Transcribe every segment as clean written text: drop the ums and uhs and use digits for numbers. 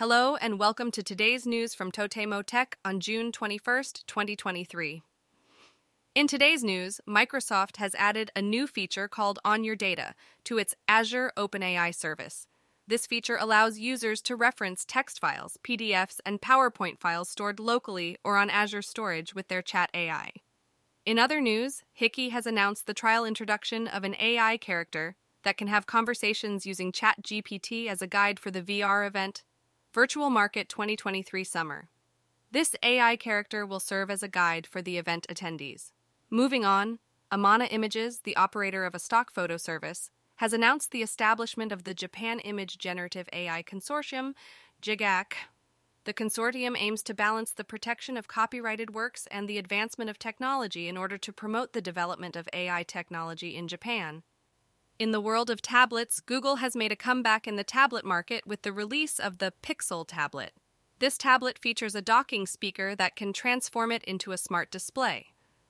Hello and welcome to today's news from Totemo Tech on June 21, 2023. In today's news, Microsoft has added a new feature called On Your Data to its Azure OpenAI service. This feature allows users to reference text files, PDFs, and PowerPoint files stored locally or on Azure storage with their chat AI. In other news, Hiky has announced the trial introduction of an AI character that can have conversations using ChatGPT as a guide for the VR event, Virtual Market 2023 Summer. This AI character will serve as a guide for the event attendees. Moving on, Amana Images, the operator of a stock photo service, has announced the establishment of the Japan Image Generative AI Consortium, JIGAC. The consortium aims to balance the protection of copyrighted works and the advancement of technology in order to promote the development of AI technology in Japan. In the world of tablets, Google has made a comeback in the tablet market with the release of the Pixel tablet. This tablet features a docking speaker that can transform it into a smart display.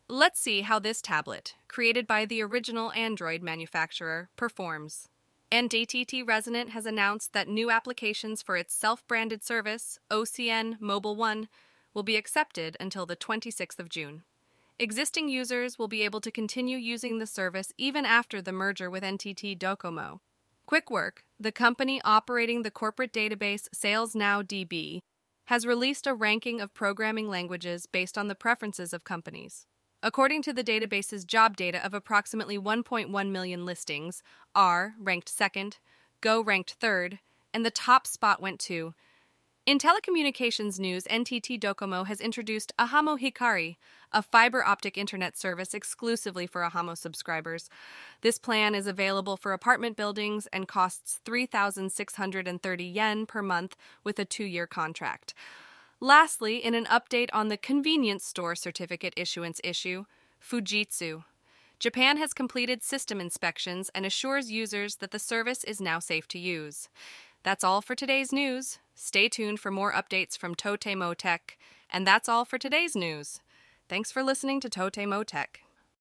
Let's see how this tablet, created by the original Android manufacturer, performs. NTT Resonant has announced that new applications for its self-branded service, OCN Mobile One, will be accepted until the 26th of June. Existing users will be able to continue using the service even after the merger with NTT Docomo. QuickWork, the company operating the corporate database SalesNow DB, has released a ranking of programming languages based on the preferences of companies. According to the database's job data of approximately 1.1 million listings, R ranked second, Go ranked third, and the top spot went to. In telecommunications news, NTT Docomo has introduced Ahamo Hikari, a fiber-optic internet service exclusively for Ahamo subscribers. This plan is available for apartment buildings and costs 3,630 yen per month with a 2-year contract. Lastly, in an update on the convenience store certificate issuance issue, Fujitsu, Japan has completed system inspections and assures users that the service is now safe to use. That's all for today's news. Stay tuned for more updates from Totemo Tech. And that's all for today's news. Thanks for listening to Totemo Tech.